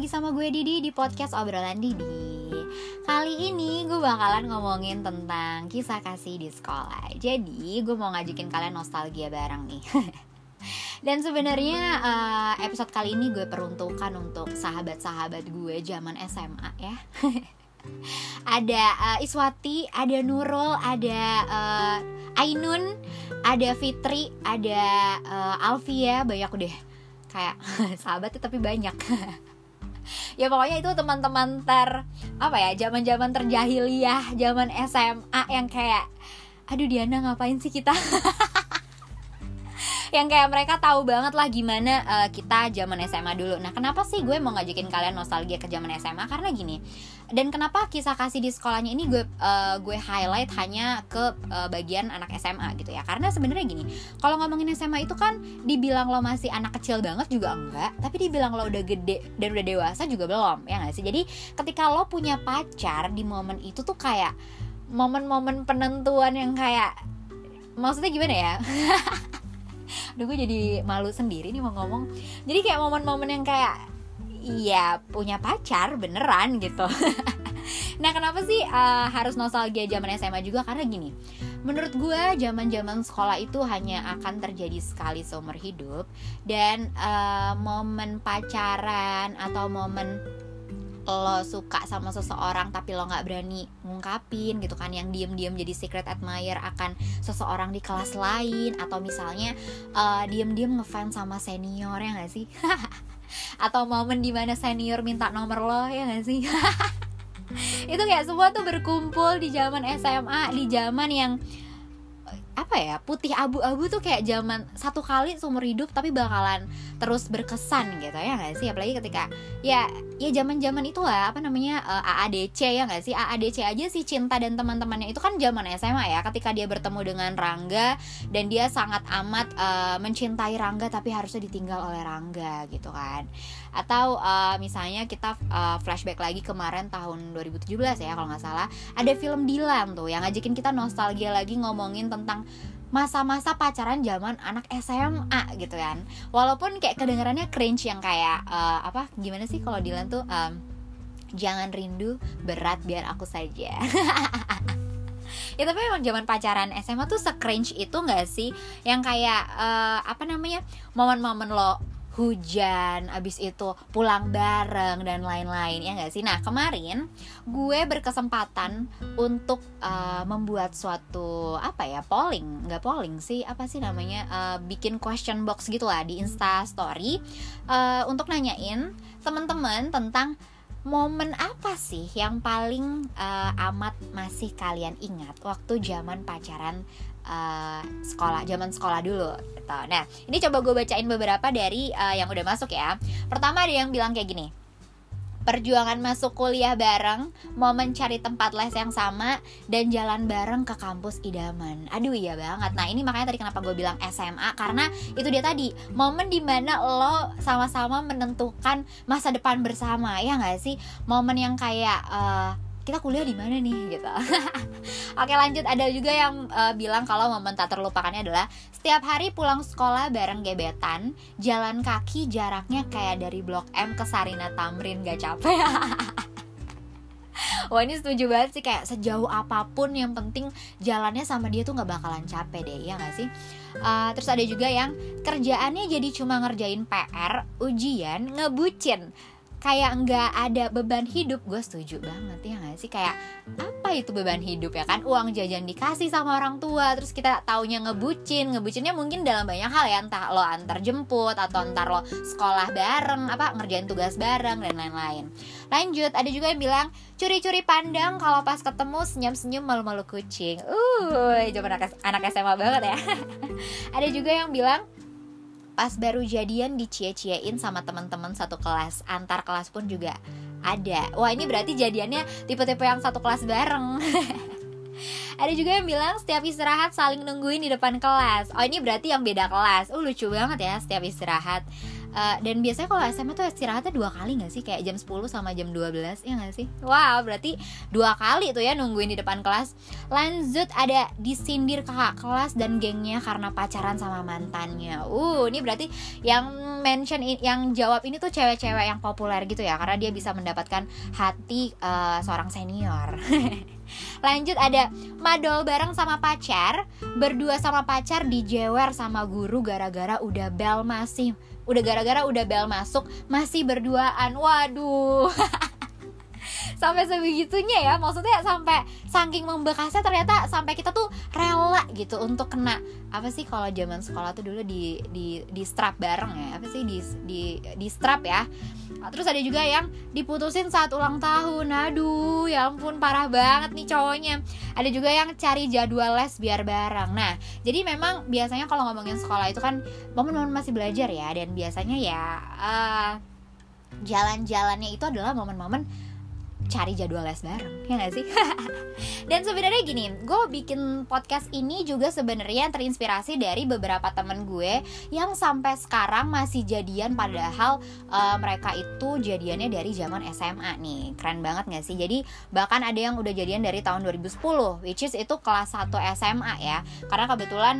lagi sama gue Didi di podcast Obrolan Didi. Kali ini gue bakalan ngomongin tentang kisah kasih di sekolah. Jadi gue mau ngajakin kalian nostalgia bareng nih. Dan sebenarnya episode kali ini gue peruntukkan untuk sahabat-sahabat gue zaman SMA ya. Ada Iswati, ada Nurul, ada Ainun, ada Fitri, ada Alfia, banyak deh. Kayak sahabatnya tapi banyak. Ya pokoknya itu teman-teman zaman-zaman terjahiliyah, zaman SMA yang kayak aduh Diana ngapain sih kita. Yang kayak mereka tahu banget lah gimana kita zaman SMA dulu. Nah, kenapa sih gue mau ngajakin kalian nostalgia ke zaman SMA? Karena gini. Dan kenapa kisah kasih di sekolahnya ini gue highlight hanya ke bagian anak SMA gitu ya. Karena sebenarnya gini, kalau ngomongin SMA itu kan dibilang lo masih anak kecil banget juga enggak, tapi dibilang lo udah gede dan udah dewasa juga belum, ya enggak sih? Jadi, ketika lo punya pacar di momen itu tuh kayak momen-momen penentuan yang kayak maksudnya gimana ya? Aduh gue jadi malu sendiri nih mau ngomong. Jadi kayak momen-momen yang kayak iya punya pacar beneran gitu. Nah kenapa sih harus nostalgia zaman SMA juga? Karena gini, menurut gue zaman-zaman sekolah itu hanya akan terjadi sekali seumur hidup. Dan momen pacaran atau momen lo suka sama seseorang tapi lo gak berani ngungkapin gitu kan, yang diem-diem jadi secret admirer akan seseorang di kelas lain, atau misalnya diem-diem ngefans sama senior, ya gak sih? Atau momen dimana senior minta nomor lo, ya gak sih? Itu kayak semua tuh berkumpul di zaman SMA, di zaman yang apa ya, putih abu-abu tuh kayak zaman satu kali seumur hidup tapi bakalan terus berkesan gitu, ya nggak sih? Apalagi ketika ya zaman-zaman itulah AADC, ya nggak sih? AADC aja sih, Cinta dan teman-temannya itu kan zaman SMA ya, ketika dia bertemu dengan Rangga dan dia sangat amat mencintai Rangga tapi harusnya ditinggal oleh Rangga gitu kan. Atau misalnya kita flashback lagi kemarin tahun 2017 ya kalau nggak salah, ada film Dilan tuh yang ngajakin kita nostalgia lagi ngomongin tentang masa-masa pacaran zaman anak SMA gitu kan. Walaupun kayak kedengarannya cringe yang kayak gimana sih kalau Dilan tuh jangan rindu berat biar aku saja. Ya tapi emang zaman pacaran SMA tuh se-cringe itu gak sih? Yang kayak momen-momen lo hujan, abis itu pulang bareng dan lain-lain, ya gak sih? Nah kemarin gue berkesempatan untuk membuat suatu bikin question box gitu lah di Insta Story untuk nanyain teman-teman tentang momen apa sih yang paling amat masih kalian ingat waktu zaman pacaran zaman sekolah dulu gitu. Nah, ini coba gue bacain beberapa dari yang udah masuk ya. Pertama ada yang bilang kayak gini. Perjuangan masuk kuliah bareng, momen cari tempat les yang sama, dan jalan bareng ke kampus idaman. Aduh iya banget. Nah ini makanya tadi kenapa gue bilang SMA, karena itu dia tadi, momen dimana lo sama-sama menentukan masa depan bersama, ya gak sih? Momen yang kayak kita kuliah di mana nih gitu. Oke lanjut, ada juga yang bilang kalau momen tak terlupakannya adalah setiap hari pulang sekolah bareng gebetan, jalan kaki jaraknya kayak dari Blok M ke Sarina Tamrin gak capek. Wah ini setuju banget sih, kayak sejauh apapun yang penting jalannya sama dia tuh gak bakalan capek deh, ya gak sih? Terus ada juga yang kerjaannya jadi cuma ngerjain PR, ujian, ngebucin, kayak nggak ada beban hidup. Gue setuju banget ya nggak sih, kayak apa itu beban hidup ya kan, uang jajan dikasih sama orang tua, terus kita taunya ngebucinnya mungkin dalam banyak hal ya, entah lo antar jemput atau entar lo sekolah bareng, ngerjain tugas bareng dan lain-lain. Lanjut ada juga yang bilang curi-curi pandang kalau pas ketemu, senyum-senyum malu-malu kucing. Zaman anak SMA banget ya. Ada juga yang bilang pas baru jadian dicie-ciein sama teman-teman satu kelas, antar kelas pun juga ada. Wah ini berarti jadiannya tipe-tipe yang satu kelas bareng. Ada juga yang bilang setiap istirahat saling nungguin di depan kelas. Oh ini berarti yang beda kelas. Lucu banget ya setiap istirahat. Dan biasanya kalau SMA tuh istirahatnya 2 kali nggak sih, kayak jam 10 sama jam 12 ya nggak sih? Wah, berarti 2 kali tuh ya nungguin di depan kelas. Lanjut ada disindir kakak kelas dan gengnya karena pacaran sama mantannya. Ini berarti yang mention, yang jawab ini tuh cewek-cewek yang populer gitu ya, karena dia bisa mendapatkan hati seorang senior. Lanjut ada madol bareng sama pacar, berdua sama pacar, dijewer sama guru gara-gara udah bel masih, udah gara-gara udah bel masuk masih berduaan. Waduh. Sampai sebegitunya ya, maksudnya sampai saking membekasnya ternyata sampai kita tuh rela gitu untuk kena apa sih kalau zaman sekolah tuh dulu di strap bareng ya, apa sih di strap ya. Terus ada juga yang diputusin saat ulang tahun. Aduh, ya ampun, parah banget nih cowoknya. Ada juga yang cari jadwal les biar bareng. Nah, jadi memang biasanya kalau ngomongin sekolah itu kan momen-momen masih belajar ya, dan biasanya ya jalan-jalannya itu adalah momen-momen cari jadwal les bareng, ya nggak sih? Dan sebenarnya gini, gue bikin podcast ini juga sebenarnya terinspirasi dari beberapa temen gue yang sampai sekarang masih jadian, padahal mereka itu jadiannya dari zaman SMA nih. Keren banget nggak sih? Jadi bahkan ada yang udah jadian dari tahun 2010, which is itu kelas 1 SMA ya. Karena kebetulan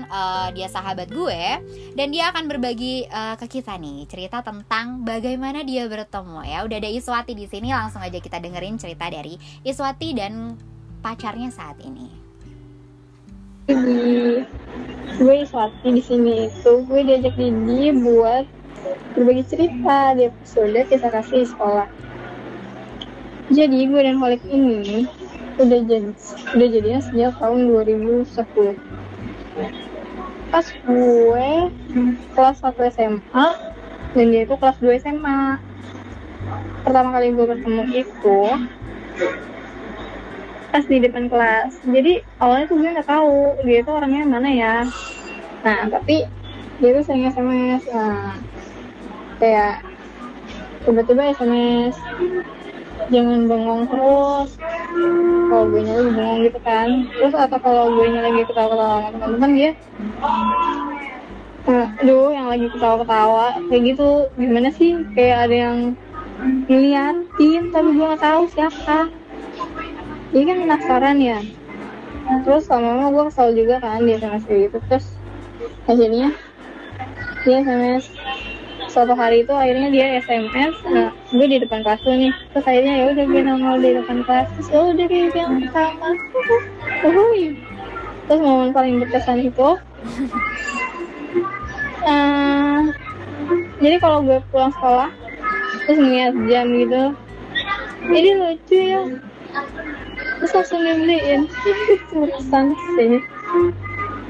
dia sahabat gue, dan dia akan berbagi ke kita nih cerita tentang bagaimana dia bertemu ya. Udah ada Iswati di sini, langsung aja kita dengerin cerita dari Iswati dan pacarnya saat ini. Gue Iswati di sini itu gue diajak Didi buat berbagi cerita di episode kisah kasih sekolah. Jadi gue dan Khalid ini udah jadinya sejak tahun 2010. Pas gue kelas 1 SMA dan dia itu kelas 2 SMA. Pertama kali gue bertemu itu pas di depan kelas. Jadi awalnya tuh gue nggak tahu dia itu orangnya mana ya. Nah, tapi dia tuh sering SMS. Nah, kayak tiba-tiba SMS, jangan bengong terus. Kalau gue nya lagi bengong gitu kan. Terus atau kalau gue nya lagi ketawa-ketawa sama teman-teman dia, aduh, yang lagi ketawa-ketawa kayak gitu. Gimana sih? Kayak ada yang ngeliatin, tapi gue gak tahu siapa. Dia kan penasaran ya. Terus lama-lama gue kesel juga kan di SMS gitu. Terus akhirnya dia SMS. Suatu hari itu akhirnya dia SMS. Nah, gue di depan kelas tuh nih. Terus akhirnya ya udah gue nongol di depan kelas. Terus ya udah kayak yang pertama. Terus momen paling berkesan itu jadi kalau gue pulang sekolah terus ngeliat jam gitu, jadi lucu ya, terus langsung dibeliin. Berkesan sih.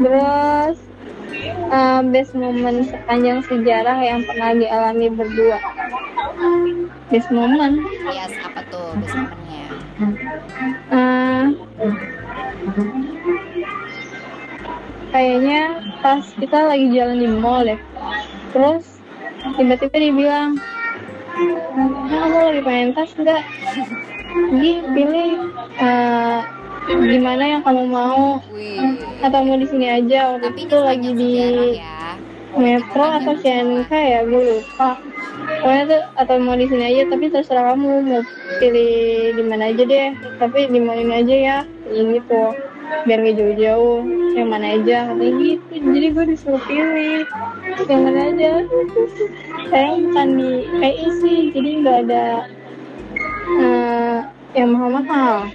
Terus best moment sepanjang sejarah yang pernah dialami berdua. Best moment? Yes, apa tuh best momentnya? Kayaknya pas kita lagi jalan di mall deh. Terus tiba-tiba dia bilang, aku lagi pengen tas enggak? Gih, pilih gimana yang kamu mau? Atau mau di sini aja? Waktu tapi itu lagi di ya. Metro atau CNK ya, gue lupa. Pokoknya tuh atau mau di sini aja, tapi terserah kamu mau pilih di mana aja deh. Tapi di mana aja ya, ini tuh biar gak jauh-jauh, yang mana aja katanya gitu. Jadi gue disuruh pilih yang mana aja. Saya bukan di PI sih, jadi nggak ada yang mahal-mahal.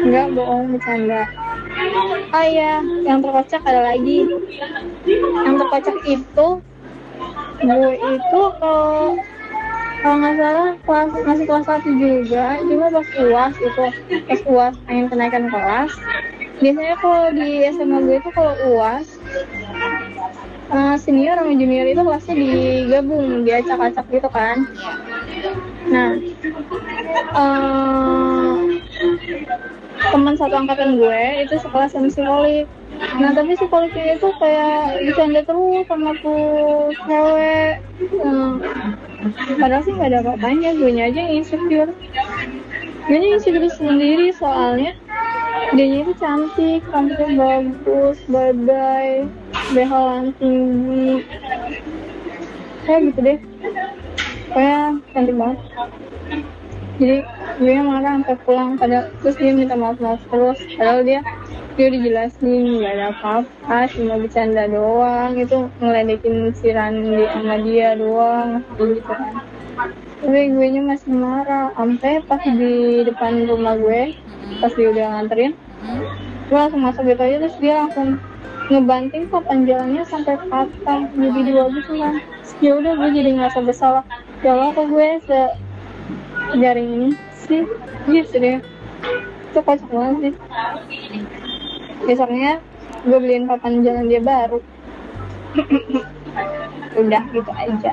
Nggak, bohong, bercanda. Oh iya, yang terkocak ada lagi. Yang terkocak itu gue itu kalau nggak salah masih kelas 1 juga, cuma pas UAS itu, UAS pengen kenaikan kelas. Biasanya kalau di SMA gue itu kalau UAS senior sama junior itu kelasnya digabung, diacak-acak gitu kan. Nah, teman satu angkatan gue itu sekelas sama psikolog. Nah, tapi psikolognya itu kayak bercanda terus sama tuh cewek. Padahal sih gak ada apa-apanya, gue aja yang insecure. Gue aja insecure sendiri soalnya dia itu cantik, rambutnya bagus, badai, BH lanting, kayak gitu deh, kayak cantik banget. Jadi dia marah sampai pulang, padahal terus dia minta maaf terus, padahal dia dijelasin nggak ada apa-apa, cuma bercanda doang, itu ngeledekin si Randy sama dia doang gitu kan. Tapi gue nya masih marah, sampai pas di depan rumah gue, pas dia udah nganterin, gue langsung masuk gitu aja, terus dia langsung ngebanting papan jalannya sampai patah jadi dua gitu kan. Ya udah gue jadi ngerasa bersalah, ya Allah kok gue sejaring ini sih, iya yes, deh itu kocak banget sih. Besoknya gue beliin papan jalan dia baru. Udah gitu aja.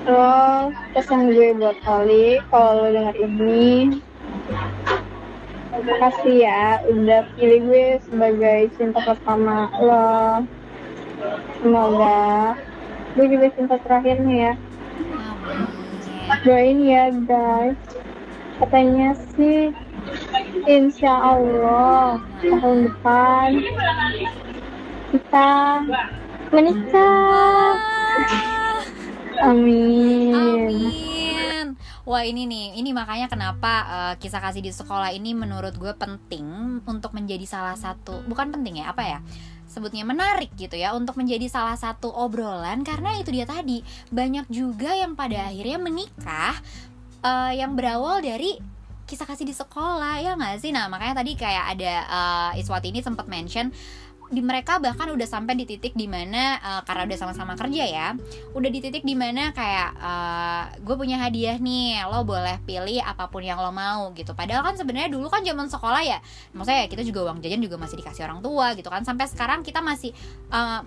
Terus pesan gue buat Oli, kalau lo dengar ini, terima kasih ya, udah pilih gue sebagai cinta pertama lo. Semoga gue juga cinta terakhirnya ya. Doain ya guys. Katanya sih, insya Allah tahun depan kita menikah. Amin. Wah ini nih, ini makanya kenapa kisah kasih di sekolah ini menurut gue penting untuk menjadi salah satu, bukan penting ya, apa ya, sebutnya menarik gitu ya, untuk menjadi salah satu obrolan. Karena itu dia tadi, banyak juga yang pada akhirnya menikah yang berawal dari kisah kasih di sekolah, ya gak sih? Nah makanya tadi kayak ada Iswati ini sempat mention di mereka bahkan udah sampai di titik dimana karena udah sama-sama kerja ya, udah di titik dimana kayak gue punya hadiah nih, lo boleh pilih apapun yang lo mau gitu. Padahal kan sebenarnya dulu kan zaman sekolah ya, maksudnya ya kita juga uang jajan juga masih dikasih orang tua gitu kan. Sampai sekarang kita masih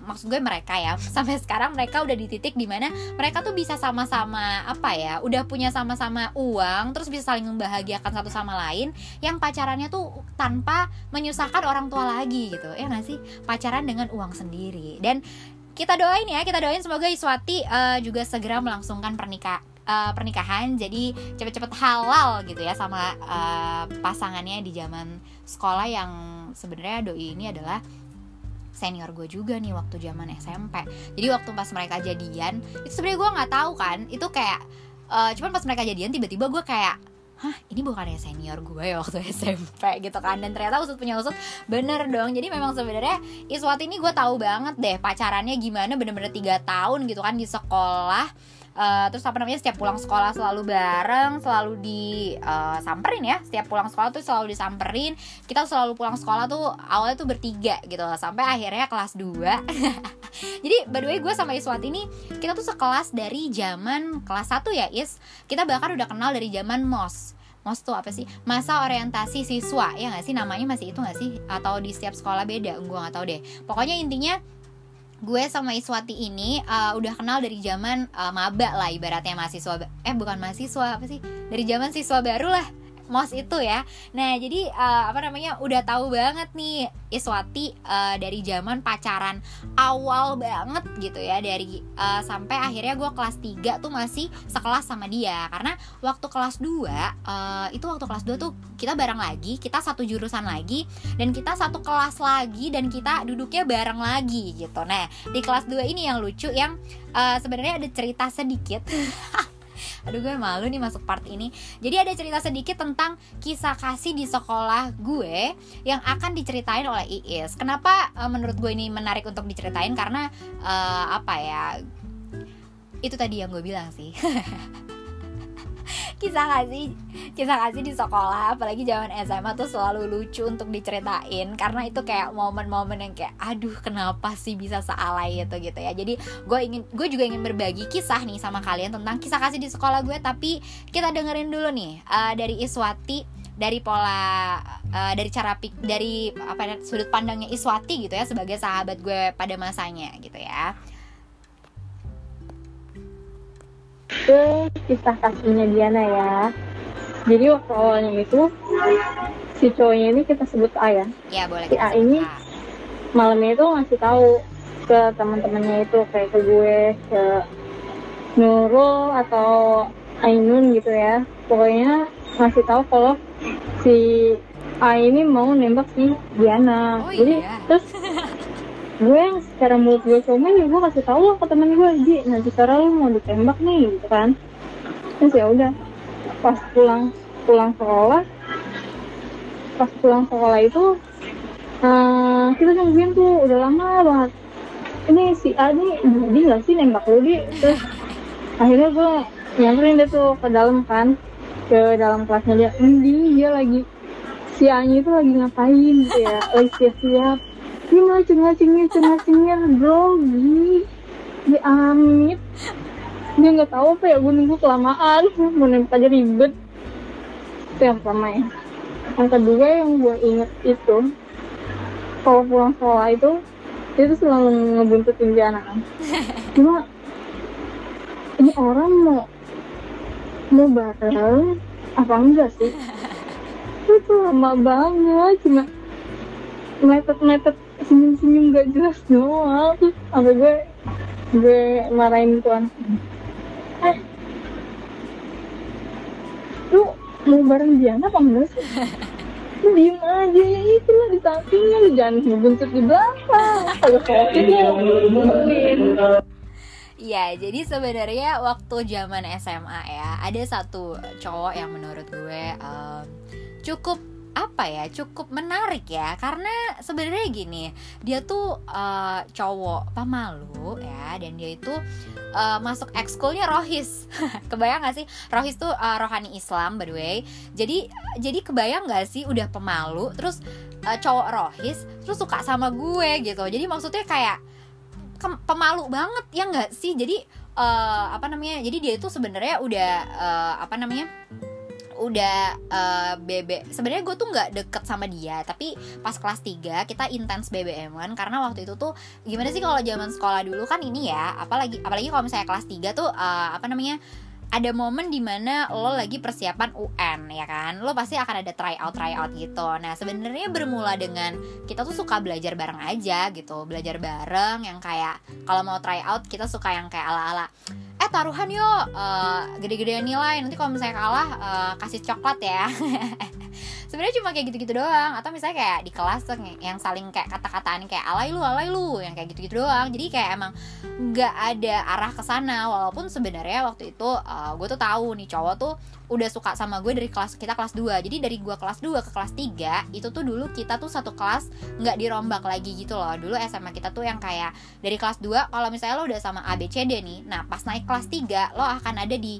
maksud gue mereka ya, sampai sekarang mereka udah di titik dimana mereka tuh bisa sama-sama apa ya, udah punya sama-sama uang, terus bisa saling membahagiakan satu sama lain, yang pacarannya tuh tanpa menyusahkan orang tua lagi gitu, ya gak sih? Pacaran dengan uang sendiri. Dan kita doain ya, kita doain semoga Iswati juga segera melangsungkan pernikahan, jadi cepet-cepet halal gitu ya sama pasangannya di zaman sekolah, yang sebenarnya doi ini adalah senior gue juga nih waktu zaman SMP. Jadi waktu pas mereka jadian itu sebenarnya gue nggak tahu kan, itu kayak cuman pas mereka jadian tiba-tiba gue kayak, hah ini bukannya senior gue ya waktu SMP gitu kan. Dan ternyata usut punya usut, bener dong. Jadi memang sebenarnya Iswati ini gue tahu banget deh pacarannya gimana, bener-bener 3 tahun gitu kan di sekolah. Terus apa namanya, setiap pulang sekolah selalu bareng, selalu disamperin ya, setiap pulang sekolah tuh selalu disamperin. Kita selalu pulang sekolah tuh awalnya tuh bertiga gitu, sampai akhirnya kelas 2. Jadi by the way gue sama Iswati ini kita tuh sekelas dari zaman kelas 1 ya Is. Kita bahkan udah kenal dari zaman MOS tuh apa sih? Masa orientasi siswa, ya gak sih? Namanya masih itu gak sih? Atau di setiap sekolah beda, gue gak tahu deh. Pokoknya intinya gue sama Iswati ini udah kenal dari zaman maba lah ibaratnya, mahasiswa, bukan mahasiswa, apa sih, dari zaman siswa baru lah, MOS itu ya. Nah jadi udah tahu banget nih Iswati dari zaman pacaran awal banget gitu ya, dari sampai akhirnya gue kelas 3 tuh masih sekelas sama dia. Karena waktu kelas 2 tuh kita bareng lagi, kita satu jurusan lagi, dan kita satu kelas lagi, dan kita duduknya bareng lagi gitu. Nah di kelas 2 ini yang lucu, yang sebenarnya ada cerita sedikit. Aduh gue malu nih masuk part ini. Jadi ada cerita sedikit tentang kisah kasih di sekolah gue yang akan diceritain oleh Iis. Kenapa menurut gue ini menarik untuk diceritain? Karena itu tadi yang gue bilang sih. Kisah kasih di sekolah, apalagi zaman SMA tuh selalu lucu untuk diceritain. Karena itu kayak momen-momen yang kayak, aduh kenapa sih bisa sealai itu gitu ya. Jadi gue juga ingin berbagi kisah nih sama kalian tentang kisah kasih di sekolah gue. Tapi kita dengerin dulu nih dari Iswati, dari pola, dari sudut pandangnya Iswati gitu ya, sebagai sahabat gue pada masanya gitu ya. Itu kisah kasihnya Diana ya. Jadi waktu awalnya itu si cowoknya ini kita sebut A ya. Iya boleh. Si A ini malamnya itu ngasih tahu ke teman-temannya itu, kayak ke gue, ke Nurul atau Ainun gitu ya. Pokoknya ngasih tahu kalau si A ini mau nembak si Diana. Oh, jadi iya. Terus gue secara mulut gue komen ya gue kasih tahu lah ke temen gue, Ji nanti cara lu mau ditembak nih gitu kan. Terus ya udah pas pulang sekolah itu kita nungguin tuh udah lama banget. Ini si A nih jadi nggak sih nembak lu, Di? Terus akhirnya gue nyamperin dia tuh ke dalam kan, ke dalam kelasnya dia. Ini dia lagi si A nya itu lagi ngapain gitu ya, lagi siap-siap. Dia ngaceng-ngacengnya grogi, dia amit. Dia nggak tahu apa ya, gue nunggu kelamaan, mau nembak aja ribet. Itu yang pertama ya. Yang kedua yang gue inget itu, kalau pulang sekolah itu dia tuh selalu ngebuntutin Diana kan. Cuma ini orang mau bareng apa enggak sih? Itu lama banget, cuma mepet-mepet senyum-senyum gak jelas doang. Terus sampai gue marahin tuan, lu mau bareng Diana apa enggak sih? Lu diem aja, ya itulah di sampingnya, lu jangan ngebuntut di belakang. Kalau kayaknya ngebuntutin. Ya, jadi sebenarnya waktu zaman SMA ya, ada satu cowok yang menurut gue cukup apa ya, cukup menarik ya, karena sebenarnya gini, dia tuh cowok pemalu ya, dan dia itu masuk ekskulnya Rohis. Kebayang nggak sih? Rohis tuh rohani Islam by the way. Jadi kebayang nggak sih udah pemalu, terus cowok Rohis, terus suka sama gue gitu. Jadi maksudnya kayak pemalu banget ya nggak sih? Jadi jadi dia itu sebenarnya udah BB. Sebenarnya gue tuh nggak deket sama dia, tapi pas kelas 3 kita intens BBM-an karena waktu itu tuh gimana sih kalau zaman sekolah dulu kan ini ya, apalagi kalau misalnya kelas 3 tuh ada momen dimana lo lagi persiapan UN ya kan, lo pasti akan ada tryout gitu. Nah sebenarnya bermula dengan kita tuh suka belajar bareng aja gitu, belajar bareng yang kayak kalau mau tryout kita suka yang kayak ala-ala taruhan yuk, gede-gedean nilai, nanti kalau misalnya kalah kasih coklat ya. Sebenarnya cuma kayak gitu-gitu doang, atau misalnya kayak di kelas tuh yang saling kayak kata-kataan kayak alay lu, yang kayak gitu-gitu doang. Jadi kayak emang nggak ada arah ke sana, walaupun sebenarnya waktu itu gue tuh tahu nih cowok tuh udah suka sama gue dari kelas 2. Jadi dari gue kelas 2 ke kelas 3 itu tuh dulu kita tuh satu kelas, nggak dirombak lagi gitu loh. Dulu SMA kita tuh yang kayak dari kelas 2 kalau misalnya lo udah sama ABCD nih, nah pas naik kelas 3 lo akan ada di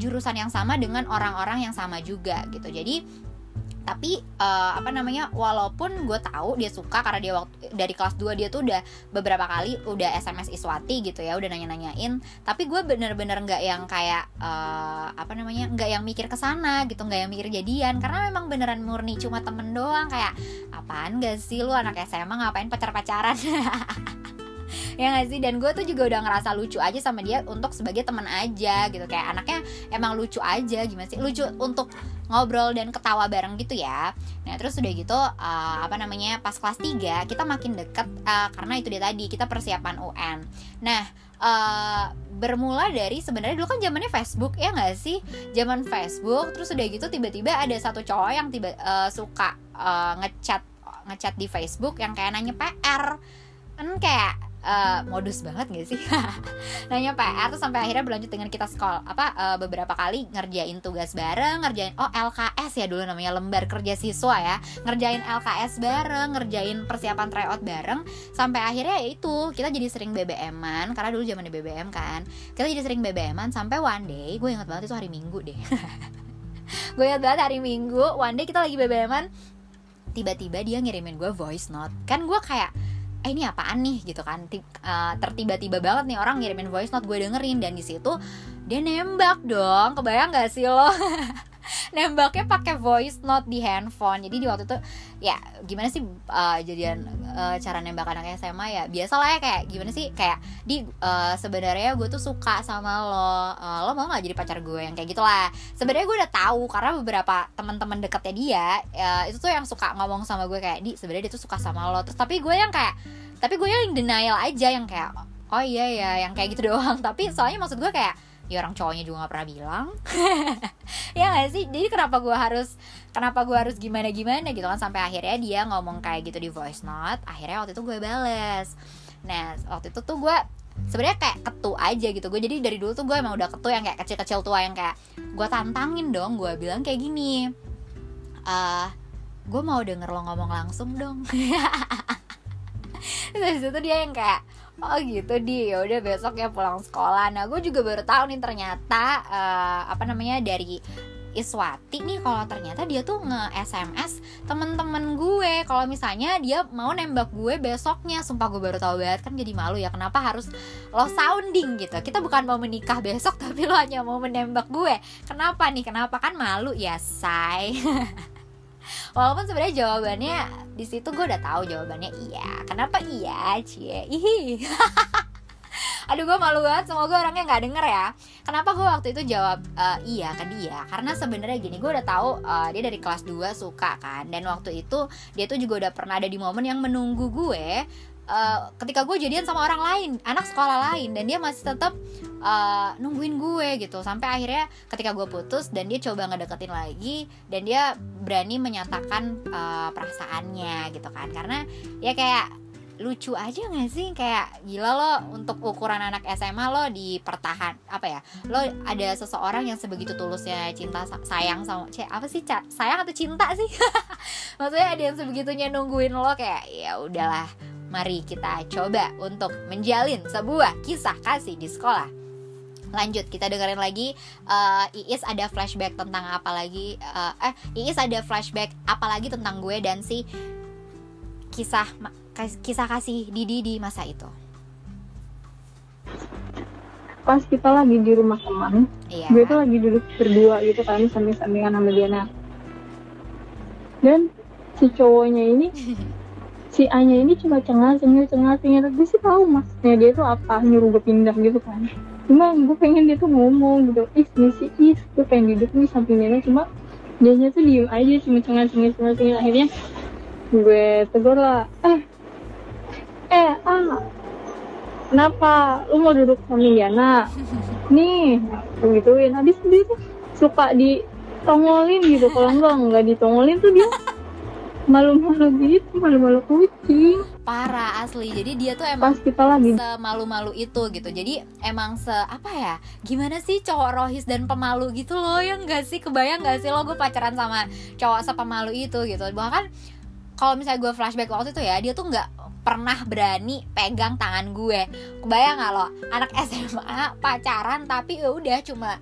jurusan yang sama dengan orang-orang yang sama juga gitu. Jadi tapi walaupun gue tahu dia suka karena dia dari kelas 2 dia tuh udah beberapa kali udah SMS Iswati gitu ya, udah nanya-nanyain, tapi gue bener-bener nggak yang kayak nggak yang mikir kesana gitu, nggak yang mikir jadian, karena memang beneran murni cuma temen doang. Kayak apaan gak sih lu anak SMA ngapain pacaran? Ya nggak sih? Dan gue tuh juga udah ngerasa lucu aja sama dia untuk sebagai teman aja gitu, kayak anaknya emang lucu aja, gimana sih, lucu untuk ngobrol dan ketawa bareng gitu ya. Nah terus udah gitu pas kelas 3 kita makin deket karena itu dia tadi kita persiapan UN. Nah bermula dari sebenarnya dulu kan zamannya Facebook ya nggak sih, zaman Facebook. Terus udah gitu tiba-tiba ada satu cowok yang suka ngechat di Facebook yang kayak nanya PR kan, kayak modus banget gak sih? Nanya PR tuh sampai akhirnya berlanjut dengan kita sekolah beberapa kali ngerjain tugas bareng, LKS ya dulu namanya, lembar kerja siswa ya, ngerjain LKS bareng, ngerjain persiapan tryout bareng, sampai akhirnya ya itu kita jadi sering BBM-an karena dulu zamannya BBM kan, kita jadi sering BBM-an sampai one day gue ingat banget itu hari Minggu deh. Gue ingat banget hari Minggu, one day kita lagi BBM-an, tiba-tiba dia ngirimin gue voice note kan, gue kayak ini apaan nih gitu kan, tertiba-tiba banget nih orang ngirimin voice note, gue dengerin, dan di situ dia nembak dong. Kebayang nggak sih lo? Nembaknya pakai voice note di handphone. Jadi di waktu itu ya gimana sih cara nembak anak SMA ya, biasalah ya, kayak gimana sih, kayak di sebenarnya gue tuh suka sama lo mau nggak jadi pacar gue, yang kayak gitulah. Sebenarnya gue udah tahu karena beberapa teman-teman dekatnya dia itu tuh yang suka ngomong sama gue kayak, Di sebenarnya dia tuh suka sama lo. Terus tapi gue yang denial aja, yang kayak oh iya ya, yang kayak gitu doang. Tapi soalnya maksud gue kayak ya orang cowoknya juga nggak pernah bilang. Ya nggak sih, jadi kenapa gue harus gimana gitu kan, sampai akhirnya dia ngomong kayak gitu di voice note. Akhirnya waktu itu gue bales. Nah waktu itu tuh gue sebenarnya kayak ketu aja gitu. Gue jadi dari dulu tuh gue emang udah ketu yang kayak kecil-kecil tua, yang kayak gue tantangin dong. Gue bilang kayak gini, gue mau denger lo ngomong langsung dong. Terus itu dia yang kayak, oh gitu Di, yaudah besok ya pulang sekolah. Nah gue juga baru tahu nih ternyata dari Iswati nih kalau ternyata dia tuh nge-SMS temen-temen gue kalau misalnya dia mau nembak gue besoknya. Sumpah gue baru tahu banget kan, jadi malu ya, kenapa harus lo sounding gitu. Kita bukan mau menikah besok tapi lo hanya mau menembak gue. Kenapa nih, kenapa kan malu ya say. Walaupun sebenarnya jawabannya di situ gue udah tahu jawabannya iya. Kenapa iya cie? Ihi. Aduh gue malu banget, semoga orangnya nggak denger ya. Kenapa gue waktu itu jawab iya ke dia? Karena sebenarnya gini, gue udah tahu dia dari kelas 2 suka kan. Dan waktu itu dia tuh juga udah pernah ada di momen yang menunggu gue ketika gue jadian sama orang lain, anak sekolah lain. Dan dia masih tetap nungguin gue gitu. Sampai akhirnya ketika gue putus dan dia coba ngedeketin lagi, dan dia berani menyatakan perasaannya gitu kan. Karena ya kayak lucu aja nggak sih, kayak gila lo untuk ukuran anak SMA lo dipertahan apa ya, lo ada seseorang yang sebegitu tulusnya cinta sayang sama sayang atau cinta sih. Maksudnya ada yang sebegitunya nungguin lo, kayak ya udahlah mari kita coba untuk menjalin sebuah kisah kasih di sekolah. Lanjut kita dengerin lagi. Iis ada flashback tentang apa lagi, Iis ada flashback apa lagi tentang gue dan si kisah kasih Didi di masa itu. Pas kita lagi di rumah teman, iya. Gue tuh lagi duduk berdua gitu kan, sambil-sambilan sama Diana. Dan si cowoknya ini, si A-nya ini cuma cengar-cengir. Gue sih tahu maksudnya dia tuh apa, nyuruh gue pindah gitu kan. Cuma gue pengen dia tuh ngomong gitu, is, gue pengen duduk nih samping Diana, cuma dianya tuh diem aja, cuma cengar-cengir. Akhirnya gue tegur lah, kenapa lu mau duduk sama Diana nih, begituin. Habis dia tuh suka ditongolin gitu, kalau enggak ditongolin tuh dia malu-malu gitu, malu-malu kucing parah asli. Jadi dia tuh emang pas kita lagi malu-malu itu gitu, jadi emang gimana sih cowok Rohis dan pemalu gitu loh, ya nggak sih? Kebayang nggak sih lo gue pacaran sama cowok sepemalu itu gitu? Bahkan kalau misalnya gue flashback waktu itu ya, dia tuh nggak pernah berani pegang tangan gue. Kebayang nggak lo, anak SMA pacaran tapi udah cuma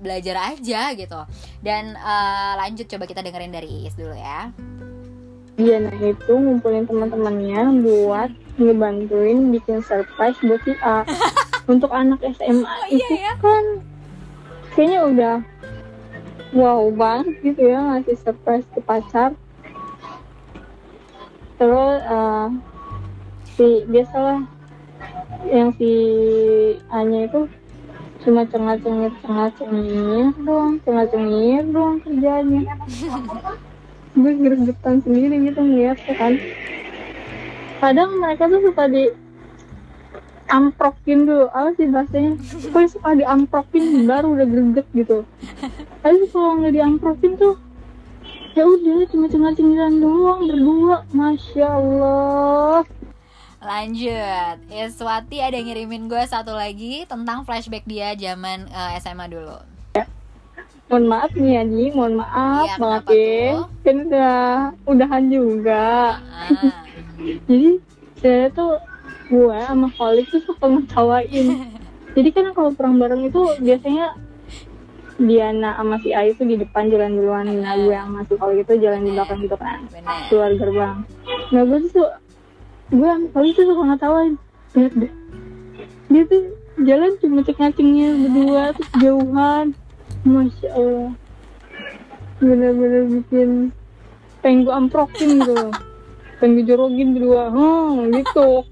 belajar aja gitu. Dan lanjut coba kita dengerin dari Iis dulu ya. Diana itu ngumpulin teman-temannya buat ngebantuin bikin surprise buat si A. Untuk anak SMA kan kayaknya udah wow banget gitu ya, ngasih surprise ke pacar. Terus biasalah yang si Anya itu cuma cengar-cengir doang kerjanya. Gue gergetan sendiri gitu ngeliat kan. Kadang mereka tuh suka di amprokin dulu, apa sih bahasanya? Gue suka diamprokin baru udah gerget gitu. Tapi kalau nggak diamprokin tuh ya udah cuma cengar-cengiran doang berdua. Masya Allah. Lanjut, Iswati ada ngirimin gue satu lagi tentang flashback dia zaman SMA dulu ya. Mohon maaf nih Adi, mohon maaf ya, banget ya, kan udahan juga. Jadi saya tuh gue sama Khalid tuh suka ngetawain. Jadi kan kalau perang bareng itu biasanya Diana sama si Ayu tuh di depan jalan duluan, nah gue sama si Khalid itu jalan di belakang gitu kan, keluar gerbang. Nah gue sama Khalid tuh suka ngetawain. Lihat deh, dia tuh jalan cuma cek-ngacengnya berdua, terus jauhan. Masya Allah, bener-bener bikin pengen gue amprokin gitu, pengen gue jorogin berdua, gitu.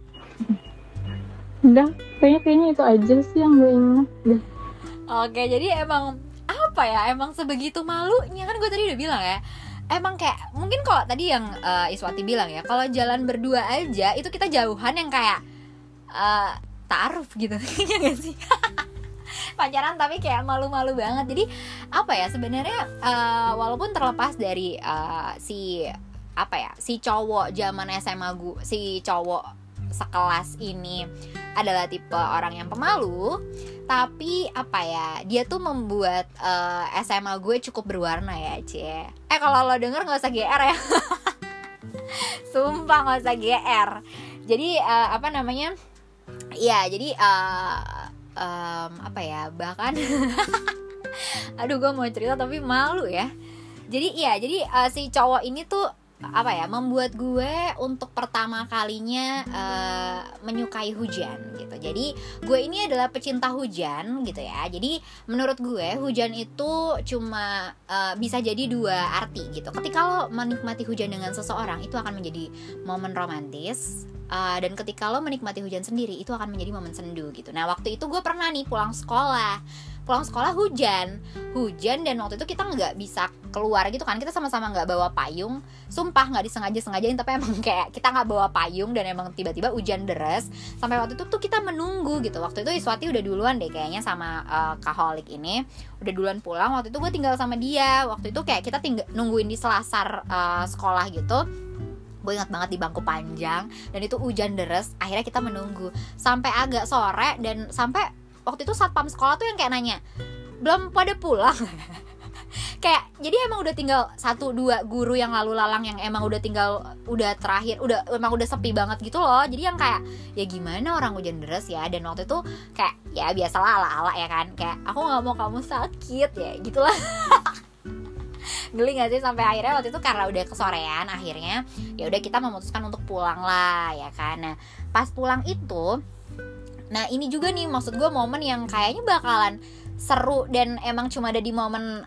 Udah, kayaknya itu aja sih yang gue ingat deh. Oke, jadi emang emang sebegitu malunya. Kan gue tadi udah bilang ya, emang kayak mungkin kalau tadi yang Iswati bilang ya, kalau jalan berdua aja itu kita jauhan yang kayak ta'aruf gitu. Iya gak sih? pacaran tapi kayak malu-malu banget. Jadi apa ya sebenarnya walaupun terlepas dari si cowok zaman SMA gue, si cowok sekelas ini adalah tipe orang yang pemalu, tapi dia tuh membuat SMA gue cukup berwarna ya, Cie. Kalau lo denger gak usah GR ya. Sumpah gak usah GR. Jadi bahkan aduh gue mau cerita tapi malu ya. Jadi si cowok ini tuh membuat gue untuk pertama kalinya menyukai hujan gitu. Jadi gue ini adalah pecinta hujan gitu ya. Jadi menurut gue hujan itu cuma bisa jadi dua arti gitu. Ketika lo menikmati hujan dengan seseorang itu akan menjadi momen romantis, dan ketika lo menikmati hujan sendiri itu akan menjadi momen sendu gitu. Nah waktu itu gue pernah nih pulang sekolah hujan dan waktu itu kita nggak bisa keluar gitu kan, kita sama-sama nggak bawa payung, sumpah nggak disengajain tapi emang kayak kita nggak bawa payung dan emang tiba-tiba hujan deres. Sampai waktu itu tuh kita menunggu gitu, waktu itu Iswati udah duluan deh kayaknya sama Kaholik ini udah duluan pulang. Waktu itu gue tinggal sama dia, waktu itu kayak kita nungguin di selasar sekolah gitu. Gue ingat banget di bangku panjang dan itu hujan deres. Akhirnya kita menunggu sampai agak sore dan sampai waktu itu satpam sekolah tuh yang kayak nanya, belum pada pulang? Kayak jadi emang udah tinggal 1-2 guru yang lalu lalang yang emang udah sepi banget gitu loh. Jadi yang kayak ya gimana orang hujan deres ya. Dan waktu itu kayak ya biasalah ala-ala ya kan, kayak aku nggak mau kamu sakit ya gitulah. Geli gak sih? Sampai akhirnya waktu itu karena udah kesorean, akhirnya ya udah kita memutuskan untuk pulang lah ya kan. Nah pas pulang itu, nah ini juga nih maksud gue momen yang kayaknya bakalan seru dan emang cuma ada di momen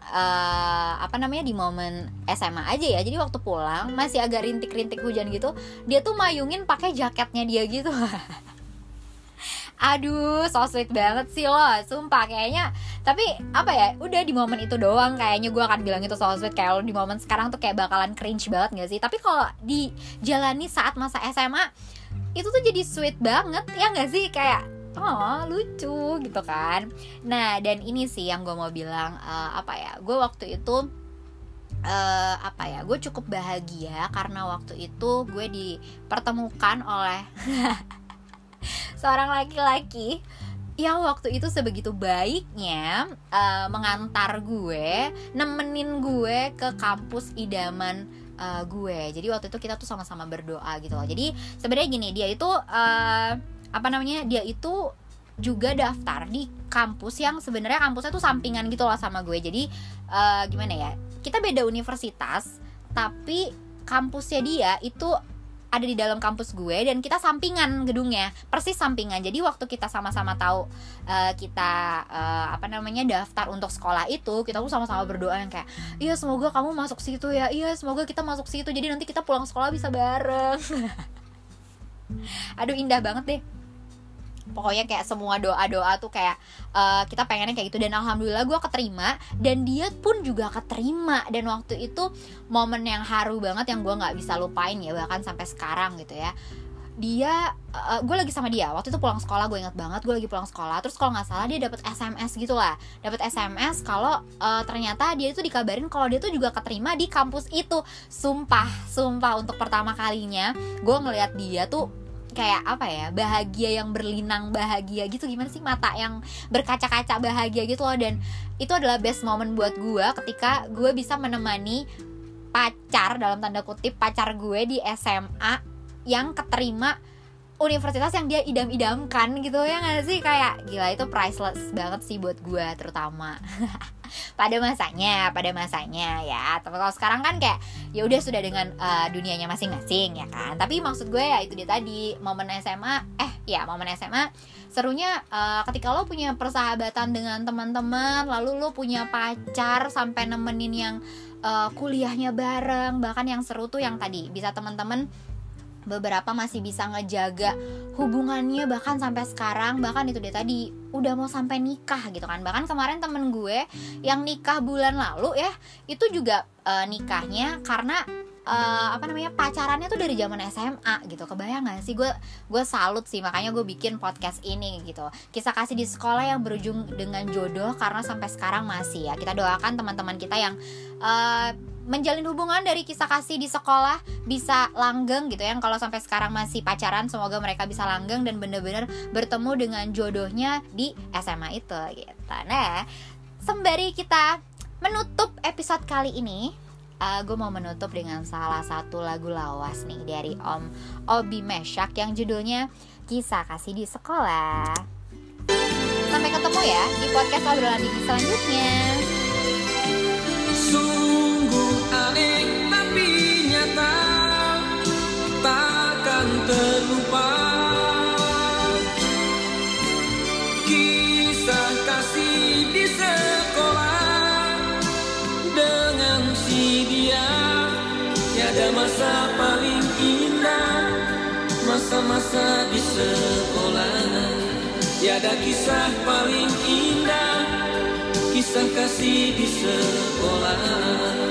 di momen SMA aja ya. Jadi waktu pulang masih agak rintik-rintik hujan gitu, dia tuh mayungin pakai jaketnya dia gitu. Aduh, so sweet banget sih lo, sumpah kayaknya. Tapi udah di momen itu doang kayaknya gue akan bilang itu so sweet. Kayak lo di momen sekarang tuh kayak bakalan cringe banget gak sih? Tapi kalau dijalani saat masa SMA, itu tuh jadi sweet banget ya gak sih? Kayak oh lucu gitu kan. Nah dan ini sih yang gue mau bilang, gue waktu itu gue cukup bahagia karena waktu itu gue dipertemukan oleh seorang laki-laki yang waktu itu sebegitu baiknya mengantar gue, nemenin gue ke kampus idaman gue. Jadi waktu itu kita tuh sama-sama berdoa gitu loh. Jadi sebenarnya gini, dia itu dia itu juga daftar di kampus yang sebenarnya kampusnya tuh sampingan gitu loh sama gue. Jadi gimana ya, kita beda universitas tapi kampusnya dia itu ada di dalam kampus gue dan kita sampingan gedungnya, persis sampingan. Jadi waktu kita sama-sama tahu daftar untuk sekolah itu, kita tuh sama-sama berdoa yang kayak iya semoga kamu masuk situ ya, iya semoga kita masuk situ, jadi nanti kita pulang sekolah bisa bareng. Aduh indah banget deh. Pokoknya kayak semua doa-doa tuh kayak kita pengennya kayak gitu. Dan alhamdulillah gue keterima dan dia pun juga keterima. Dan waktu itu momen yang haru banget yang gue gak bisa lupain ya, bahkan sampai sekarang gitu ya. Dia, gue lagi sama dia, waktu itu pulang sekolah, gue ingat banget gue lagi pulang sekolah. Terus kalau gak salah dia dapet SMS gitu lah, dapet SMS kalau ternyata dia itu dikabarin kalau dia tuh juga keterima di kampus itu. Sumpah untuk pertama kalinya gue ngeliat dia tuh kayak bahagia yang berlinang bahagia gitu. Gimana sih, mata yang berkaca-kaca bahagia gitu loh. Dan itu adalah best moment buat gue ketika gue bisa menemani pacar, dalam tanda kutip pacar gue di SMA yang keterima universitas yang dia idam-idamkan gitu ya gak sih? Kayak gila, itu priceless banget sih buat gue terutama pada masanya ya. Tapi kalau sekarang kan kayak ya udah sudah dengan dunianya masing-masing ya kan. Tapi maksud gue ya itu dia tadi momen SMA serunya ketika lo punya persahabatan dengan teman-teman, lalu lo punya pacar sampai nemenin yang kuliahnya bareng. Bahkan yang seru tuh yang tadi, bisa teman-teman beberapa masih bisa ngejaga hubungannya bahkan sampai sekarang. Bahkan itu dia tadi udah mau sampai nikah gitu kan. Bahkan kemarin temen gue yang nikah bulan lalu ya, itu juga nikahnya karena pacarannya tuh dari zaman SMA gitu. Kebayang gak sih? Gue salut sih, makanya gue bikin podcast ini gitu. Kisah kasih di sekolah yang berujung dengan jodoh karena sampai sekarang masih ya. Kita doakan teman-teman kita yang menjalin hubungan dari kisah kasih di sekolah bisa langgeng gitu ya. Yang kalau sampai sekarang masih pacaran, semoga mereka bisa langgeng dan benar-benar bertemu dengan jodohnya di SMA itu gitu. Nah, sembari kita menutup episode kali ini, gue mau menutup dengan salah satu lagu lawas nih dari Om Obbie Messakh yang judulnya Kisah Kasih di Sekolah. Sampai ketemu ya di podcast obrolan Didi selanjutnya. Takkan terlupa kisah kasih di sekolah dengan si dia. Tiada masa paling indah masa-masa di sekolah. Tiada kisah paling indah kisah kasih di sekolah.